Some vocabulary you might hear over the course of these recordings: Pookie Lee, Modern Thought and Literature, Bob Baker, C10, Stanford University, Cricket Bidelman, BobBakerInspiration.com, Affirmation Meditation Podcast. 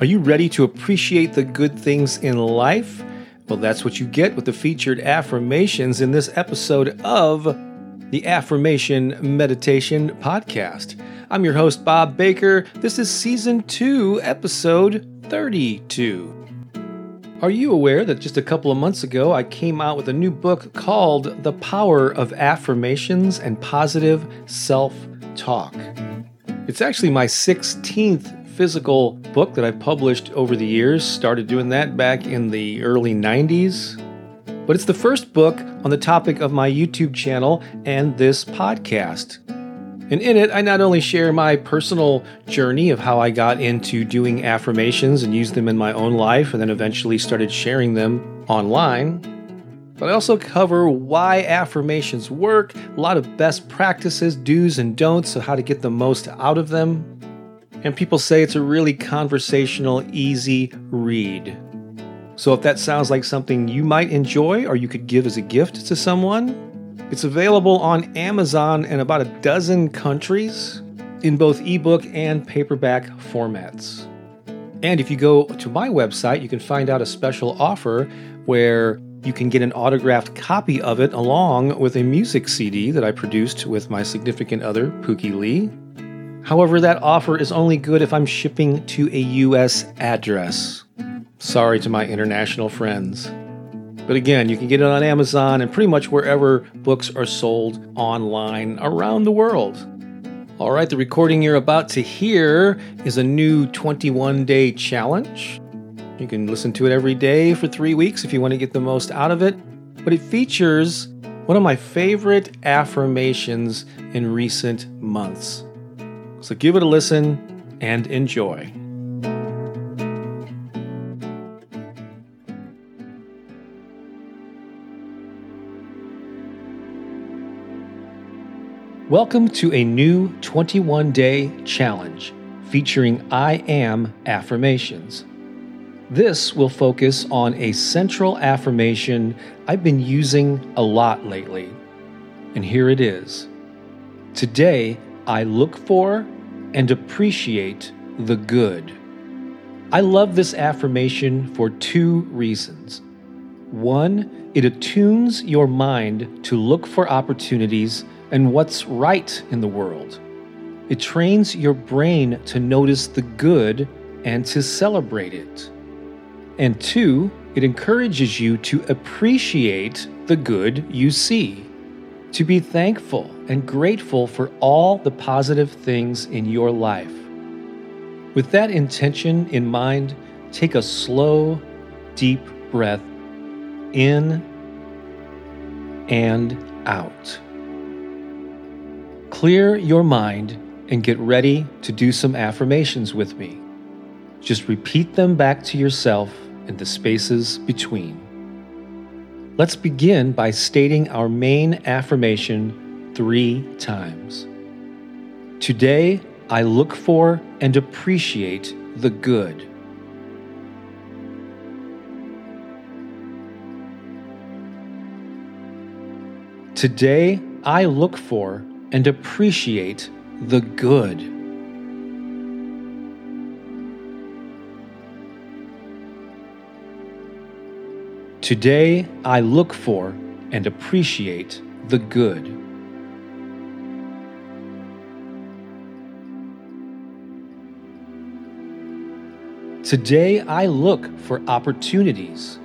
Are you ready to appreciate the good things in life? Well, that's what you get with the featured affirmations in this episode of the Affirmation Meditation Podcast. I'm your host, Bob Baker. This is Season 2, Episode 32. Are you aware that just a couple of months ago, I came out with a new book called The Power of Affirmations and Positive Self-Talk? It's actually my 16th physical book that I've published over the years. Started doing that back in the early 90s. But it's the first book on the topic of my YouTube channel and this podcast. And in it, I not only share my personal journey of how I got into doing affirmations and used them in my own life and then eventually started sharing them online, but I also cover why affirmations work, a lot of best practices, do's and don'ts, of how to get the most out of them. And people say it's a really conversational, easy read. So if that sounds like something you might enjoy or you could give as a gift to someone, it's available on Amazon in about a dozen countries in both ebook and paperback formats. And if you go to my website, you can find out a special offer where you can get an autographed copy of it along with a music CD that I produced with my significant other, Pookie Lee. However, that offer is only good if I'm shipping to a U.S. address. Sorry to my international friends. But again, you can get it on Amazon and pretty much wherever books are sold online around the world. All right, the recording you're about to hear is a new 21-day challenge. You can listen to it every day for 3 weeks if you want to get the most out of it. But it features one of my favorite affirmations in recent months. So give it a listen and enjoy. Welcome to a new 21-day challenge featuring I Am affirmations. This will focus on a central affirmation I've been using a lot lately. And here it is. Today, I look for and appreciate the good. I love this affirmation for two reasons. One, it attunes your mind to look for opportunities and what's right in the world. It trains your brain to notice the good and to celebrate it. And two, it encourages you to appreciate the good you see, to be thankful and grateful for all the positive things in your life. With that intention in mind, take a slow, deep breath in and out. Clear your mind and get ready to do some affirmations with me. Just repeat them back to yourself in the spaces between. Let's begin by stating our main affirmation 3 times. Today, I look for and appreciate the good. Today, I look for and appreciate the good. Today, I look for and appreciate the good. Today, I look for opportunities.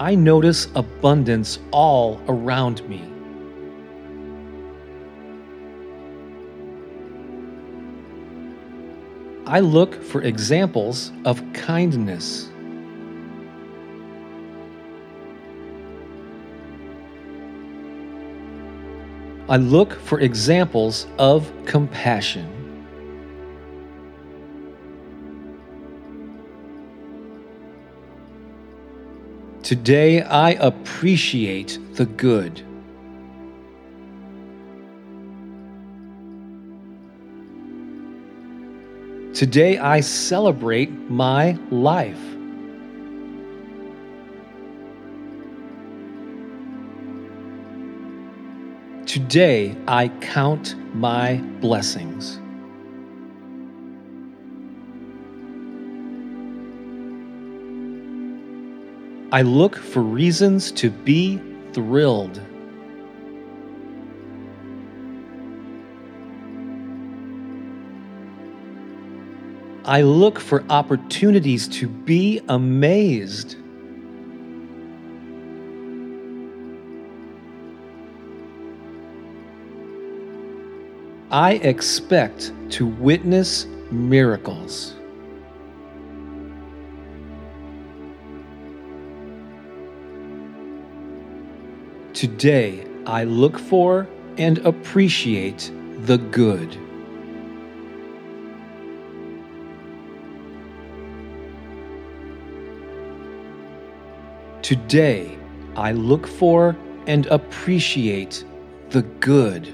I notice abundance all around me. I look for examples of kindness. I look for examples of compassion. Today, I appreciate the good. Today, I celebrate my life. Today, I count my blessings. I look for reasons to be thrilled. I look for opportunities to be amazed. I expect to witness miracles. Today, I look for and appreciate the good. Today, I look for and appreciate the good.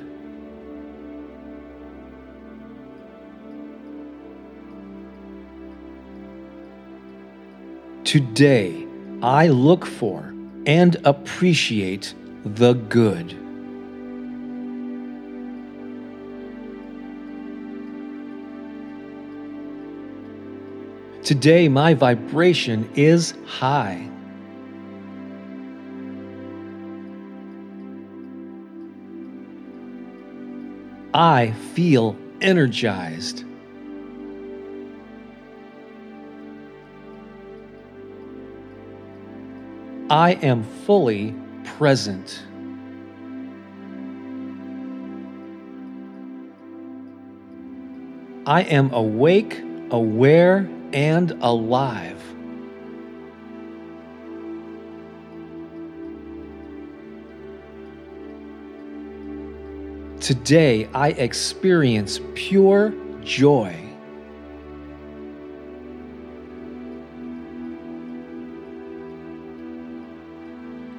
Today, I look for and appreciate the good. Today, my vibration is high. I feel energized. I am fully present. I am awake, aware, and alive. Today, I experience pure joy.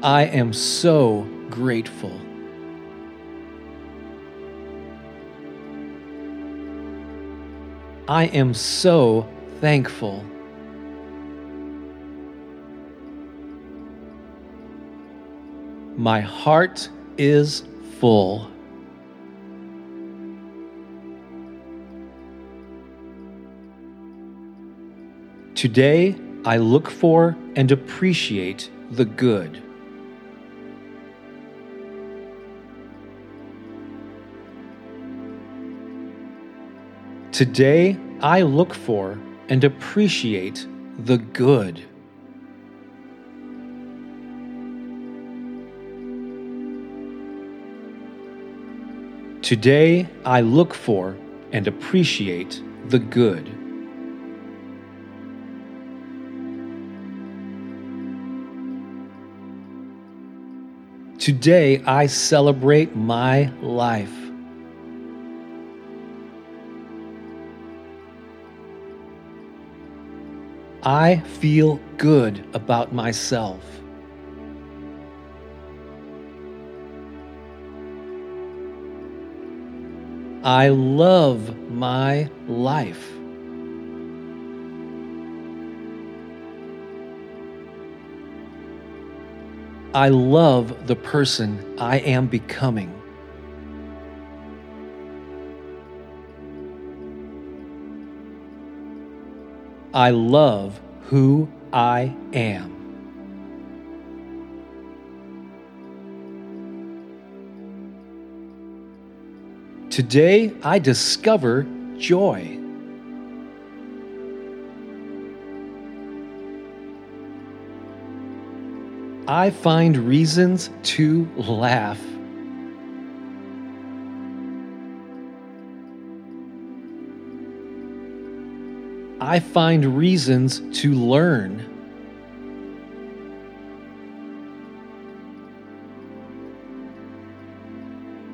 I am so grateful. I am so thankful. My heart is full. Today, I look for and appreciate the good. Today, I look for and appreciate the good. Today, I look for and appreciate the good. Today, I celebrate my life. I feel good about myself. I love my life. I love the person I am becoming. I love who I am. Today, I discover joy. I find reasons to laugh. I find reasons to learn.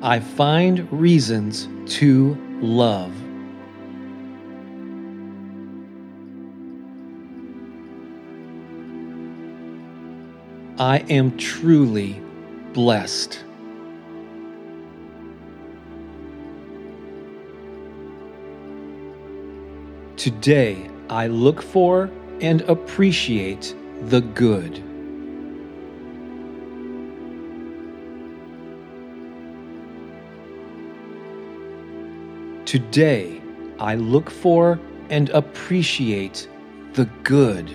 I find reasons to love. I am truly blessed. Today, I look for and appreciate the good. Today, I look for and appreciate the good.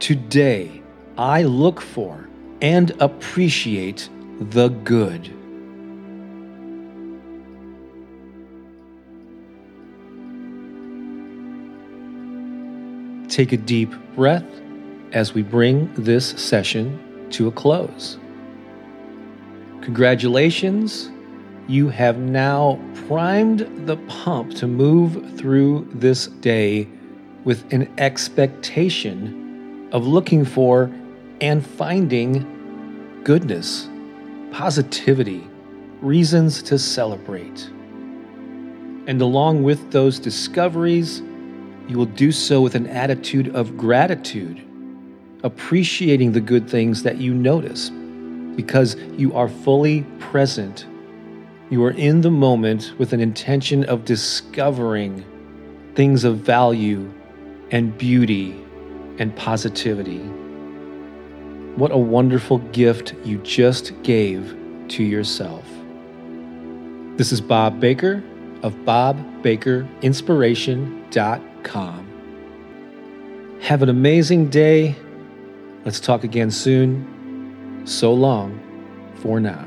Today, I look for and appreciate the good. Take a deep breath as we bring this session to a close. Congratulations, you have now primed the pump to move through this day with an expectation of looking for and finding goodness, positivity, reasons to celebrate. And along with those discoveries, you will do so with an attitude of gratitude, appreciating the good things that you notice, because you are fully present. You are in the moment with an intention of discovering things of value and beauty and positivity. What a wonderful gift you just gave to yourself. This is Bob Baker of BobBakerInspiration.com. Have an amazing day. Let's talk again soon. So long for now.